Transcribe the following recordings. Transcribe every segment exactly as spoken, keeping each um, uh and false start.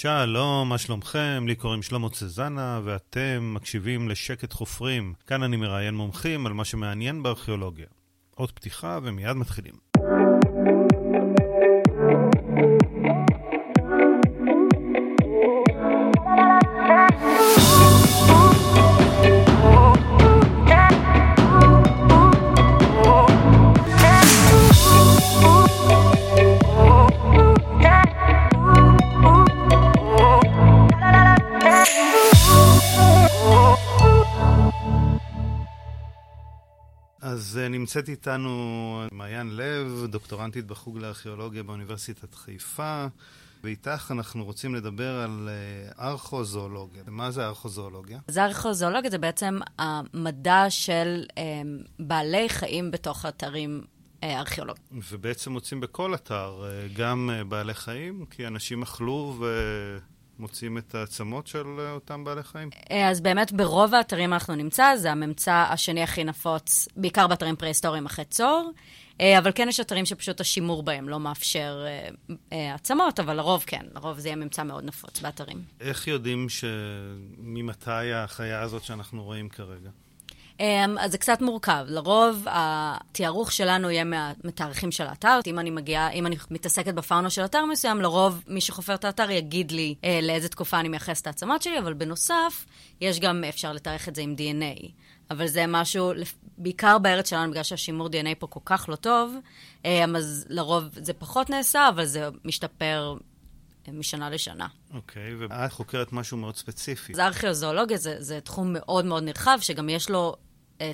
שלום, מה שלומכם? לי קוראים שלמה צזנה, ואתם מקשיבים לשקט חופרים. כאן אני מראיין מומחים על מה שמעניין בארכיאולוגיה. עוד פתיחה ומיד מתחילים. אז נמצאת איתנו מעיין לב, דוקטורנטית בחוג לארכיאולוגיה באוניברסיטת חיפה, ואיתך אנחנו רוצים לדבר על ארכיאוזואולוגיה. מה זה ארכיאוזואולוגיה? אז ארכיאוזואולוגיה זה בעצם המדע של בעלי חיים בתוך אתרים ארכיאולוגיים. ובעצם מוצאים בכל אתר גם בעלי חיים, כי אנשים אכלו ו... מוצאים את העצמות של אותם בעלי חיים? אז באמת ברוב האתרים אנחנו נמצא, זה הממצא השני הכי נפוץ, בעיקר באתרים פרה-היסטוריים אחרי צור, אבל כן יש אתרים שפשוט השימור בהם לא מאפשר עצמות, אבל לרוב כן, לרוב זה יהיה ממצא מאוד נפוץ באתרים. איך יודעים שממתי החיה הזאת שאנחנו רואים כרגע? אז זה קצת מורכב. לרוב, התיארוך שלנו יהיה מהתאריכים של האתר. אם אני מגיעה, אם אני מתעסקת בפאונה של אתר מסוים, לרוב מי שחופר את האתר יגיד לי אה, לאיזה תקופה אני מייחס את העצמות שלי, אבל בנוסף, יש גם אפשר לתארך את זה עם די אן איי. אבל זה משהו, בעיקר בארץ שלנו, בגלל שהשימור די אן איי פה כל כך לא טוב, אה, אז לרוב זה פחות נעשה, אבל זה משתפר משנה לשנה. אוקיי, ואת חוקרת משהו מאוד ספציפי. אז ארכיאוזואולוגיה זה, זה תחום מאוד מאוד נרחב, שגם יש לו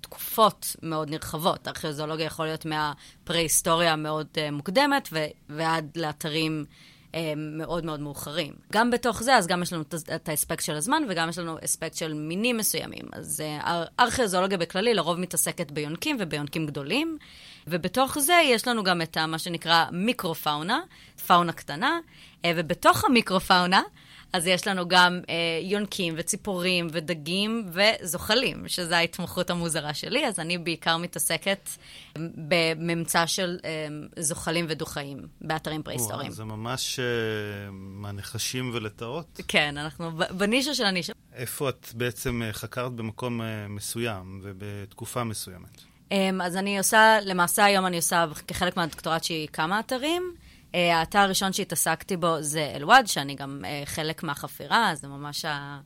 תקופות מאוד נרחבות. ארכיאוזואולוגיה יכול להיות מהפרה-היסטוריה מאוד uh, מוקדמת ו- ועד לאתרים uh, מאוד מאוד מאוחרים. גם בתוך זה, אז גם יש לנו את האספקט של הזמן וגם יש לנו אספקט של מינים מסוימים. אז uh, ארכיאוזואולוגיה בכללי לרוב מתעסקת ביונקים וביונקים גדולים, ובתוך זה יש לנו גם את מה שנקרא מיקרופאונה, פאונה קטנה, uh, ובתוך המיקרופאונה אז יש לנו גם אה, יונקים וציפורים ודגים וזוחלים, שזו ההתמחות המוזרה שלי, אז אני בעיקר מתעסקת בממצא של אה, זוחלים ודוחאים באתרים פרה-היסטוריים. זה ממש אה, מהנחשים ולטאות. כן, אנחנו בנישה של הנישה. איפה את בעצם חקרת במקום אה, מסוים ובתקופה מסוימת? אה, אז אני עושה, למעשה היום אני עושה כחלק מהדוקטורט שהיא כמה אתרים, Uh, האתר הראשון שהתעסקתי בו זה אל-ואד, שאני גם uh, חלק מהחפירה, זה ממש ה- ה-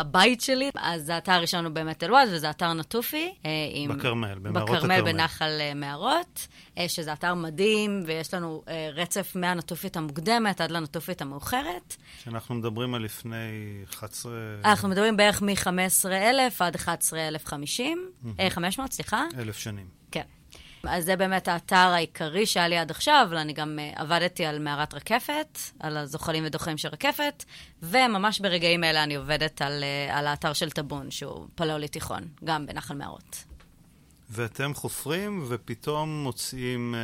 הבית שלי. אז האתר הראשון הוא באמת אל-ואד, וזה אתר נטופי. Uh, בקרמל, במערות הכרמל. בקרמל, בנחל uh, מערות, uh, שזה אתר מדהים, ויש לנו uh, רצף מהנטופית המוקדמת עד לנטופית המאוחרת. שאנחנו מדברים על לפני אחת עשרה... אנחנו מדברים בערך מ-חמישה עשר אלף עד אחד עשר אלף וחמישים, mm-hmm. uh, חמש מאות, סליחה. אלף שנים. כן. אז זה באמת האתר העיקרי שהיה לי עד עכשיו, אבל אני גם uh, עבדתי על מערת רקפת, על הזוחלים ודוחים של רקפת, וממש ברגעים האלה אני עובדת על, uh, על האתר של טבון, שהוא פלאולי תיכון, גם בנחל מערות. ואתם חופרים ופתאום מוצאים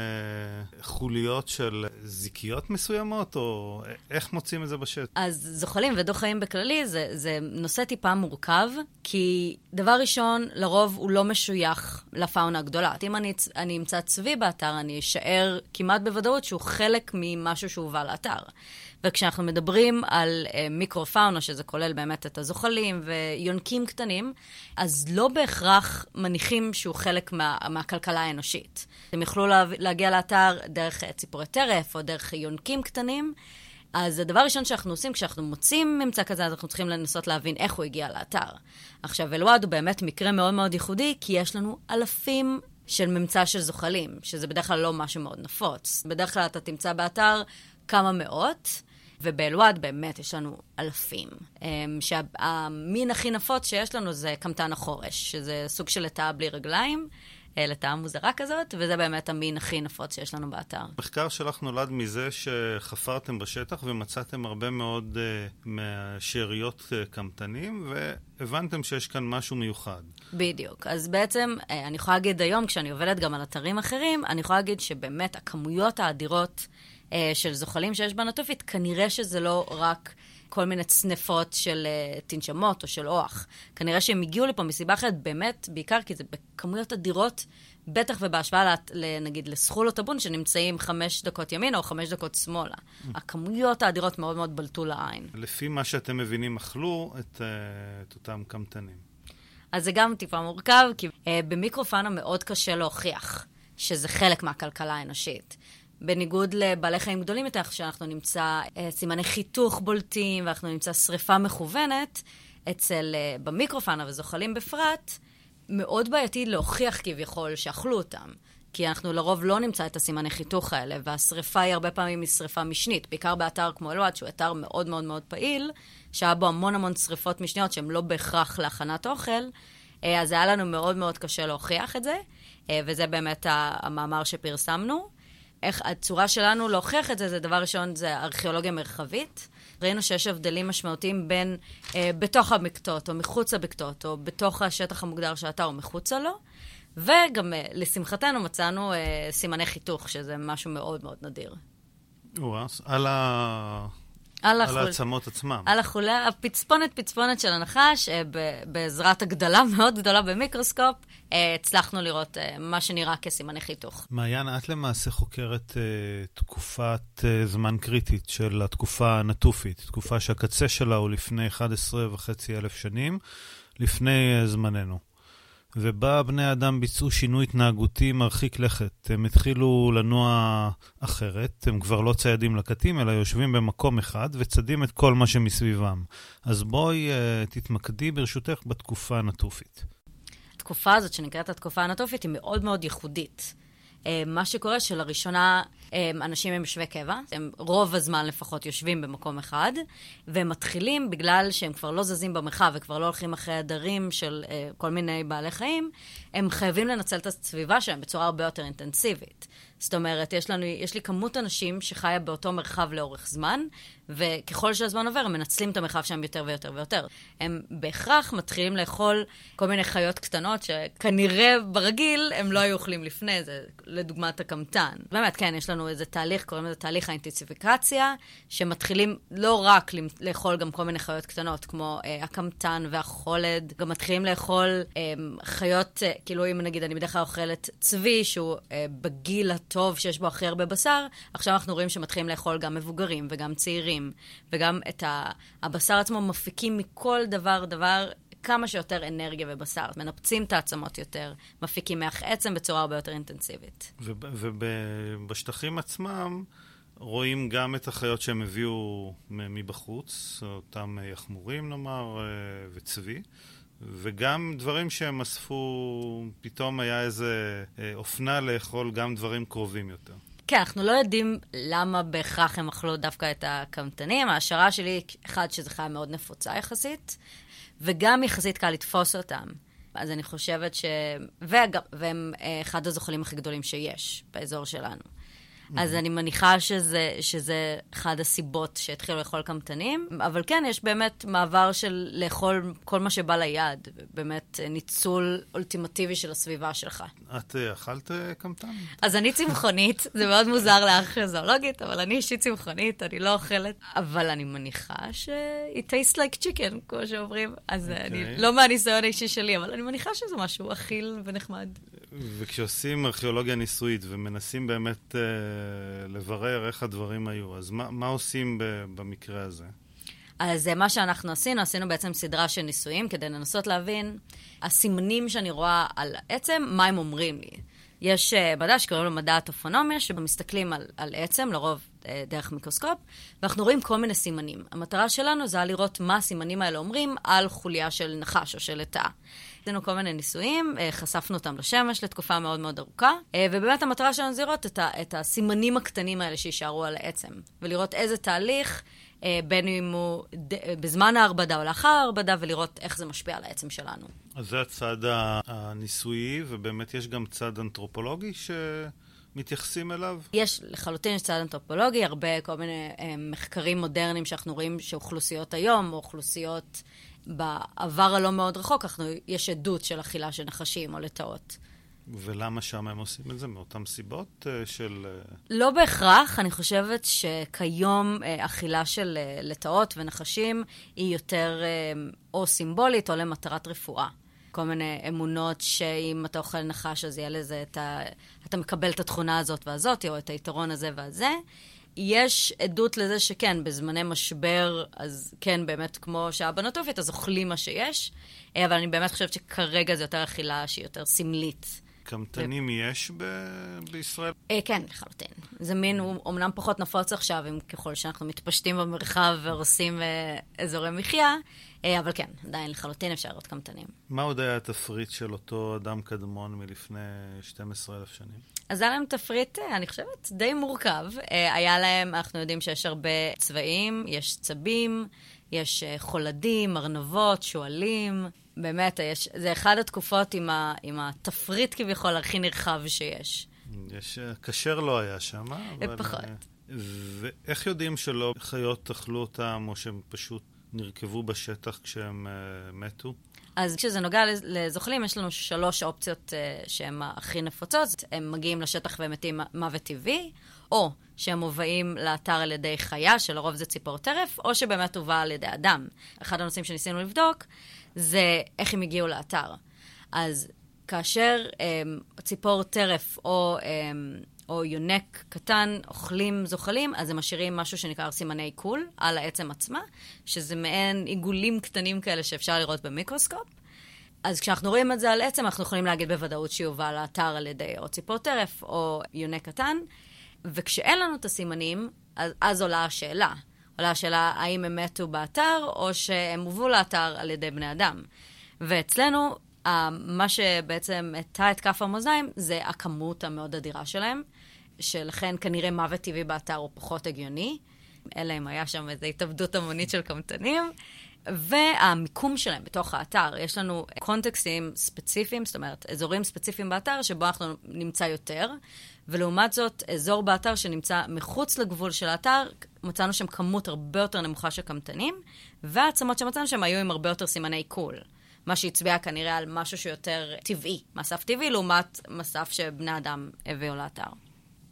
uh, חוליות של זיקיות מסוימות, או איך מוצאים את זה בשטח? אז זוחלים ודוחים בכללי זה, זה נושא טיפה מורכב, כי דבר ראשון, לרוב הוא לא משוייך לפאונה הגדולה. אם אני, אני אמצא צבי באתר, אני אשאר כמעט בוודאות שהוא חלק ממשהו שהוא בא לאתר. וכשאנחנו מדברים על uh, מיקרופאונה, שזה כולל באמת את הזוחלים ויונקים קטנים, אז לא בהכרח מניחים שהוא חלק מה, מהכלכלה האנושית. הם יוכלו לה, להגיע לאתר דרך ציפורי טרף או דרך יונקים קטנים. אז הדבר הראשון שאנחנו עושים, כשאנחנו מוצאים ממצא כזה, אז אנחנו צריכים לנסות להבין איך הוא הגיע לאתר. עכשיו, אל-ואד הוא באמת מקרה מאוד מאוד ייחודי, כי יש לנו אלפים של ממצא של זוחלים, שזה בדרך כלל לא משהו מאוד נפוץ. בדרך כלל אתה תמצא באתר כמה מאות, ובאל-ואד באמת יש לנו אלפים. שהמין הכי נפוץ שיש לנו זה קמטן החורש, שזה סוג של לטאה בלי רגליים, לטאה מוזרה כזאת, וזה באמת המין הכי נפוץ שיש לנו באתר. המחקר שלך נולד מזה שחפרתם בשטח ומצאתם הרבה מאוד uh, מהשאריות uh, קמטנים, והבנתם שיש כאן משהו מיוחד. בדיוק. אז בעצם uh, אני יכולה להגיד היום, כשאני עובדת גם על אתרים אחרים, אני יכולה להגיד שבאמת הכמויות האדירות uh, של זוחלים שיש בנטופית, כנראה שזה לא רק כל מיני צנפות של uh, תנשמות או של אוח. כנראה שהם הגיעו לפה מסיבה אחרת באמת, בעיקר כי זה בכמויות אדירות בטח ובהשוואה, נגיד, לסחול או טבון, שנמצאים חמש דקות ימינה או חמש דקות שמאלה. הכמויות האדירות מאוד מאוד בלטו לעין. לפי מה שאתם מבינים, אכלו את, את אותם קמטנים. אז זה גם טיפה מורכב, כי במיקרופנה מאוד קשה להוכיח שזה חלק מהכלכלה האנושית. בניגוד לבעלי חיים גדולים יותר, שאנחנו נמצא סימני חיתוך בולטים, ואנחנו נמצא שריפה מכוונת, אצל במיקרופנה וזוחלים בפרט, מאוד בעייתי להוכיח כביכול שאכלו אותם, כי אנחנו לרוב לא נמצא את הסימני חיתוך האלה, והשריפה היא הרבה פעמים היא שריפה משנית, בעיקר באתר כמו אל-ואד, שהוא אתר מאוד מאוד מאוד פעיל, שהיה בו המון המון שריפות משניות שהן לא בהכרח להכנת אוכל, אז היה לנו מאוד מאוד קשה להוכיח את זה, וזה באמת המאמר שפרסמנו. איך הצורה שלנו להוכיח את זה, זה דבר ראשון, זה ארכיאולוגיה מרחבית. ראינו שיש הבדלים משמעותיים בין אה, בתוך הבקתות, או מחוץ הבקתות, או בתוך השטח המוגדר שאתה, או מחוצה לו. וגם אה, לשמחתנו מצאנו אה, סימני חיתוך, שזה משהו מאוד מאוד נדיר. וואס, על, ה... על, החול... על העצמות עצמם. על החולה, הפצפונת פצפונת של הנחש, אה, ב... בעזרת הגדלה מאוד גדולה במיקרוסקופ, אה, הצלחנו לראות אה, מה שנראה כסימני חיתוך. מעיין, את למעשה חוקרת אה, תקופת אה, זמן קריטית של התקופה הנטופית, תקופה שהקצה שלה הוא לפני אחד עשר וחצי אלף שנים, לפני אה, זמננו. ובה בני האדם ביצעו שינוי התנהגותי מרחיק לכת. הם התחילו לנוע אחרת, הם כבר לא ציידים לקטים, אלא יושבים במקום אחד וצדים את כל מה שמסביבם. אז בואי תתמקדי ברשותך בתקופה הנטופית. התקופה הזאת שנקראת התקופה הנטופית היא מאוד מאוד ייחודית. מה שקורה שלראשונה אנשים הם יושבי קבע, הם רוב הזמן לפחות יושבים במקום אחד, והם מתחילים בגלל שהם כבר לא זזים במרחב וכבר לא הולכים אחרי הדרים של כל מיני בעלי חיים, הם חייבים לנצל את הסביבה שלהם בצורה הרבה יותר אינטנסיבית. זאת אומרת, יש לנו, יש לי כמות אנשים שחיה באותו מרחב לאורך זמן, וככל שהזמן עובר, הם מנצלים את המרחב שם יותר ויותר ויותר. הם בהכרח מתחילים לאכול כל מיני חיות קטנות, שכנראה ברגיל הם לא היו אוכלים לפני זה, לדוגמת הקמטן. באמת, כן, יש לנו איזה תהליך, קוראים לזה תהליך האינטנסיפיקציה, שמתחילים לא רק לאכול גם כל מיני חיות קטנות, כמו אה, הקמטן והחולד, גם מתחילים לאכול אה, חיות, אה, כאילו אם נגיד, אני בדרך כלל אוכלת צבי, שהוא אה, בגיל טוב שיש בו הכי הרבה בשר, עכשיו אנחנו רואים שמתחילים לאכול גם מבוגרים וגם צעירים, וגם את ה... הבשר עצמו מפיקים מכל דבר דבר כמה שיותר אנרגיה ובשר. מנפצים את העצמות יותר, מפיקים מאח עצם בצורה הרבה יותר אינטנסיבית. ובשטחים עצמם רואים גם את החיות שהם הביאו מבחוץ, אותם יחמורים נאמר, וצבי, וגם דברים שהם אספו, פתאום היה איזה אופנה לאכול גם דברים קרובים יותר. כן, אנחנו לא יודעים למה בהכרח הם אכלו דווקא את הקמטנים. ההשערה שלי, אחד, שזה חיה מאוד נפוצה יחסית, וגם יחסית קל לתפוס אותם. אז אני חושבת ש... וגם, והם אחד הזוחלים הכי גדולים שיש באזור שלנו. אז אני מניחה שזה, שזה אחד הסיבות שהתחילו לאכול קמטנים, אבל כן, יש באמת מעבר של לאכול כל מה שבא ליד, באמת ניצול אולטימטיבי של הסביבה שלך. את אכלת קמטן? אז אני צמחונית, זה מאוד מוזר לאחר זואולוגית, אבל אני אישית צמחונית, אני לא אוכלת, אבל אני מניחה ש-it tastes like chicken, כמו שאומרים, אז okay. אני לא מהניסיון האישי שלי, אבל אני מניחה שזה משהו אכיל ונחמד. וכשעושים ארכיאולוגיה ניסויית ומנסים באמת... לברר איך הדברים היו. אז מה, מה עושים ב, במקרה הזה? אז מה שאנחנו עשינו, עשינו בעצם סדרה של ניסויים, כדי לנסות להבין, הסימנים שאני רואה על עצם, מה הם אומרים לי. יש מדע שקוראים לו מדע הטופונומיה, שמסתכלים על, על עצם, לרוב דרך מיקרוסקופ, ואנחנו רואים כל מיני סימנים. המטרה שלנו זה לראות מה הסימנים האלה אומרים על חוליה של נחש או של לטאה. עשינו כל מיני ניסויים, חשפנו אותם לשמש לתקופה מאוד מאוד ארוכה, ובאמת המטרה שלנו זה לראות את, ה- את הסימנים הקטנים האלה שישארו על העצם, ולראות איזה תהליך, בין אם הוא ד- בזמן ההרבדה או לאחר ההרבדה, ולראות איך זה משפיע על העצם שלנו. אז זה הצד הניסויי, ובאמת יש גם צד אנתרופולוגי ש... מתייחסים אליו? יש, לחלוטין יש צד אנתרופולוגי, הרבה כל מיני אה, מחקרים מודרניים שאנחנו רואים שאוכלוסיות היום, או אוכלוסיות בעבר הלא מאוד רחוק, אנחנו, יש עדות של אכילה של נחשים או לטאות. ולמה שם הם עושים את זה? מאותן סיבות אה, של... לא בהכרח, אני חושבת שכיום אה, אכילה של אה, לטאות ונחשים היא יותר אה, או סימבולית או למטרת רפואה. כל מיני אמונות שאם אתה אוכל נחש, אז יהיה לזה את ה... אתה מקבל את התכונה הזאת והזאת, או את היתרון הזה והזה. יש עדות לזה שכן, בזמני משבר, אז כן, באמת כמו שאבא נטופית, אז אוכלים מה שיש. אבל אני באמת חושבת שכרגע זה יותר אכילה שהיא יותר סמלית. קמטנים יש בישראל? כן, לחלוטין. זה מין, הוא אומנם פחות נפוץ עכשיו, ככל שאנחנו מתפשטים במרחב ועושים אזורי מחיה, אבל כן, עדיין לחלוטין אפשר לראות קמטנים. מה עוד היה התפריט של אותו אדם קדמון מלפני שנים עשר אלף שנים? אז היה להם תפריט, אני חושבת, די מורכב. היה להם, אנחנו יודעים שיש הרבה צבעים, יש צבים, יש חולדים, ארנבות, שועלים... באמת, יש, זה אחד התקופות עם, ה, עם התפריט כביכול הכי נרחב שיש. יש, כשר לא היה שם, אבל... פחות. ואיך יודעים שלא חיות אכלו אותם, או שהם פשוט נרכבו בשטח כשהם uh, מתו? אז כשזה נוגע לזוחלים, יש לנו שלוש אופציות uh, שהן הכי נפוצות. הם מגיעים לשטח והם מתים מוות טבעי, או שהם מובאים לאתר על ידי חיה, שלרוב זה ציפור טרף, או שבאמת הובא על ידי אדם. אחד הנושאים שניסינו לבדוק, זה איך הם הגיעו לאתר. אז כאשר um, ציפור טרף או, um, או יונק קטן אוכלים זוחלים, אז הם משאירים משהו שנקרא סימני עיכול על העצם עצמה, שזה מעין עיגולים קטנים כאלה שאפשר לראות במיקרוסקופ. אז כשאנחנו רואים את זה על עצם, אנחנו יכולים להגיד בוודאות שיובל לאתר על ידי או ציפור טרף או יונק קטן, וכשאין לנו את הסימנים, אז, אז עולה השאלה. עולה השאלה האם הם מתו באתר, או שהם הובאו לאתר על ידי בני אדם. ואצלנו, מה שבעצם הייתה את כף המאזניים, זה הכמות המאוד אדירה שלהם, שלכן כנראה מוות טבעי באתר הוא פחות הגיוני, אלא אם היה שם איזו התאבדות המונית של קמטנים, והמיקום שלהם בתוך האתר, יש לנו קונטקסטים ספציפיים, זאת אומרת, אזורים ספציפיים באתר שבו אנחנו נמצא יותר, ולעומת זאת, אזור באתר שנמצא מחוץ לגבול של האתר, מצאנו שם כמות הרבה יותר נמוכה של קמטנים, והעצמות שמצאנו שם היו עם הרבה יותר סימני עיכול. מה שהצביע כנראה על משהו שיותר טבעי, מסף טבעי, לעומת מסף שבני אדם הביאו לאתר.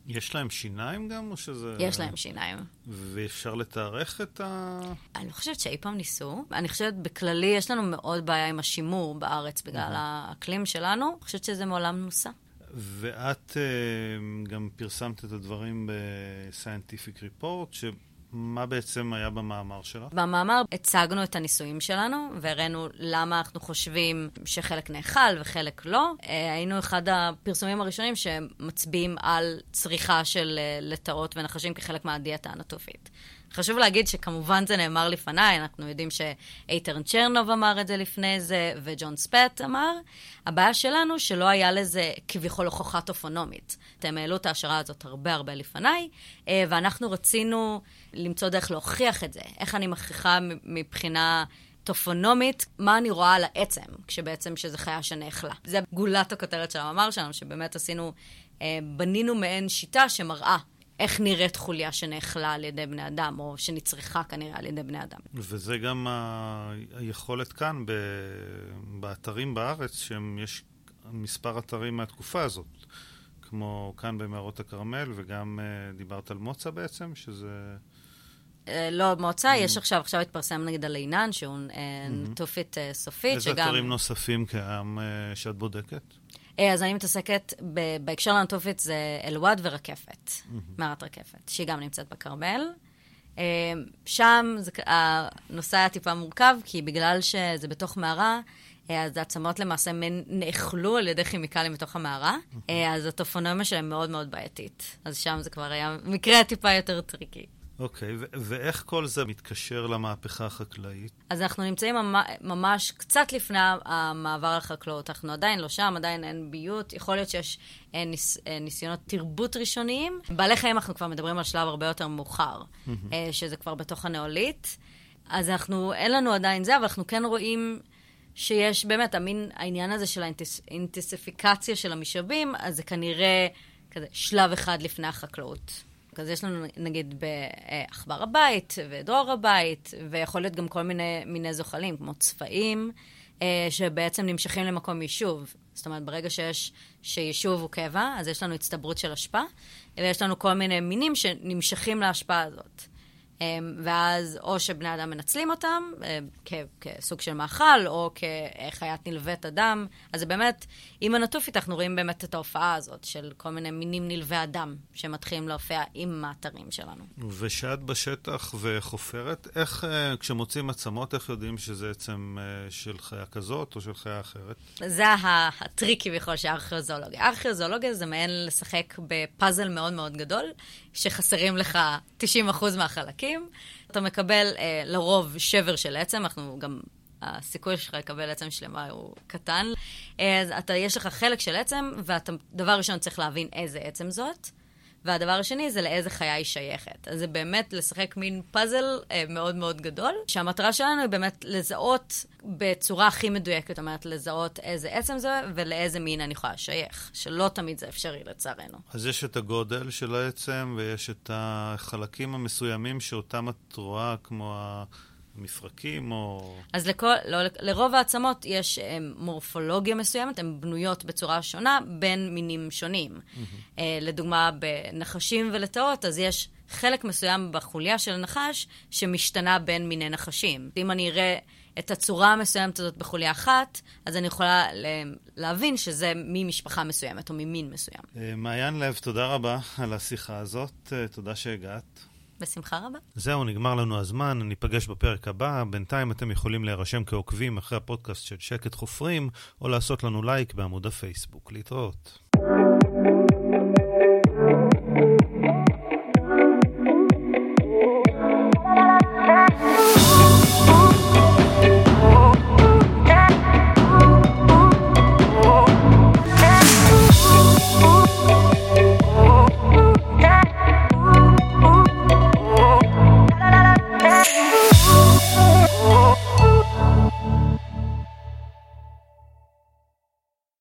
יש להם שיניים גם, או שזה... יש להם שיניים. ואפשר לתארך את ה... אני חושבת שאי פעם ניסו. אני חושבת בכללי יש לנו מאוד בעיה עם השימור בארץ בגלל האקלים שלנו. אני חושבת שזה מעולם נוסע. ואת גם פרסמת את הדברים ב-Scientific Report, שמה בעצם היה במאמר שלך? במאמר הצגנו את הניסויים שלנו, והראינו למה אנחנו חושבים שחלק נאכל וחלק לא. היינו אחד הפרסומים הראשונים שמצביעים על צריכה של לטאות ונחשים כחלק מהדיאטה הנטופית. חשוב להגיד שכמובן זה נאמר לפניי, אנחנו יודעים שאיתרן צ'רנוב אמר את זה לפני זה, וג'ון ספט אמר. הבעיה שלנו שלא היה לזה כביכול הוכחה אוטונומית. אתם העלו את ההשערה הזאת הרבה הרבה לפניי, ואנחנו רצינו למצוא דרך להוכיח את זה. איך אני מכריחה מבחינה אוטונומית, מה אני רואה על העצם, כשבעצם שזה חיה שנאכלה. זה גולת הכותרת של המאמר שלנו, שבאמת עשינו, בנינו מעין שיטה שמראה. איך נראית חוליה שנאכלה על ידי בני אדם, או שנצריכה כנראה על ידי בני אדם. וזה גם ה... היכולת כאן, ב... באתרים בארץ, שיש מספר אתרים מהתקופה הזאת, כמו כאן במערות הכרמל, וגם uh, דיברת על מוצא בעצם, שזה... Uh, לא, מוצא, mm-hmm. יש עכשיו, עכשיו התפרסם נגד על אינן, שהוא uh, mm-hmm. נטופית uh, סופית, איזה שגם... אתרים נוספים כאן uh, שאת בודקת? אז אני מתעסקת, בהקשר לנטופית זה אל-ואד ורקפת, מערת רקפת, שהיא גם נמצאת בכרמל. שם הנושא היה טיפה מורכב, כי בגלל שזה בתוך מערה, אז העצמות למעשה נאכלו על ידי כימיקלים בתוך המערה, אז הטופונומיה שלהם מאוד מאוד בעייתית. אז שם זה כבר היה מקרה טיפה יותר טריקי. אוקיי, ואיך כל זה מתקשר למהפכה החקלאית? אז אנחנו נמצאים ממש קצת לפני המעבר לחקלאות. אנחנו עדיין לא שם, עדיין אין ביות. יכול להיות שיש ניסיונות תרבות ראשוניים. בעלי חיים אנחנו כבר מדברים על שלב הרבה יותר מאוחר, שזה כבר בתוך הנאולית. אז אנחנו, אין לנו עדיין זה, אבל אנחנו כן רואים שיש באמת, המין העניין הזה של האינטנסיפיקציה של המשאבים, אז זה כנראה כזה שלב אחד לפני החקלאות. אז יש לנו נגיד באחבר הבית ודרור הבית, ויכול להיות גם כל מיני מיני זוחלים, כמו צפעים, שבעצם נמשכים למקום יישוב. זאת אומרת, ברגע שיש, שיישוב הוא קבע, אז יש לנו הצטברות של השפעה, ויש לנו כל מיני מינים שנמשכים להשפעה הזאת. ואז או שבני אדם מנצלים אותם, כ- כסוג של מאכל, או כחיית נלוות אדם. אז באמת, עם הנטוף אנחנו רואים באמת את ההופעה הזאת, של כל מיני מינים נלווי אדם, שמתחילים להופיע עם מאתרים שלנו. ושאת בשטח וחופרת, איך, כשמוצאים עצמות, איך יודעים שזה עצם של חיה כזאת, או של חיה אחרת? זה הטריקי בכל שהארכיאוזולוגיה. הארכיאוזולוגיה זה מעין לשחק בפאזל מאוד מאוד גדול, שחסרים לך תשעים אחוז מהחלקים. אתה מקבל אה, לרוב שבר של עצם, אנחנו גם, הסיכוי שלך לקבל עצם שלמה הוא קטן. אז אתה, יש לך חלק של עצם, והדבר ראשון צריך להבין איזה עצם זאת, והדבר השני זה לאיזה חיה היא שייכת. אז זה באמת לשחק מין פאזל אה, מאוד מאוד גדול, שהמטרה שלנו היא באמת לזהות בצורה הכי מדויקת, זאת אומרת, לזהות איזה עצם זה ולאיזה מין אני יכולה שייך, שלא תמיד זה אפשרי לצערנו. אז יש את הגודל של העצם, ויש את החלקים המסוימים שאותם את רואה כמו ה... מפרקים או... אז לכל, לא, לרוב העצמות יש הם, מורפולוגיה מסוימת, הן בנויות בצורה שונה בין מינים שונים. Mm-hmm. אה, לדוגמה, בנחשים ולטאות, אז יש חלק מסוים בחוליה של נחש שמשתנה בין מיני נחשים. אם אני אראה את הצורה המסוימת הזאת בחוליה אחת, אז אני יכולה להבין שזה ממשפחה מסוימת או ממין מסוים. אה, מעיין לב, תודה רבה על השיחה הזאת. תודה שהגעת. בשמחה רבה. זהו, נגמר לנו הזמן, ניפגש בפרק הבא. בינתיים אתם יכולים להירשם כעוקבים אחרי הפודקאסט של שקט חופרים, או לעשות לנו לייק בעמוד הפייסבוק. להתראות.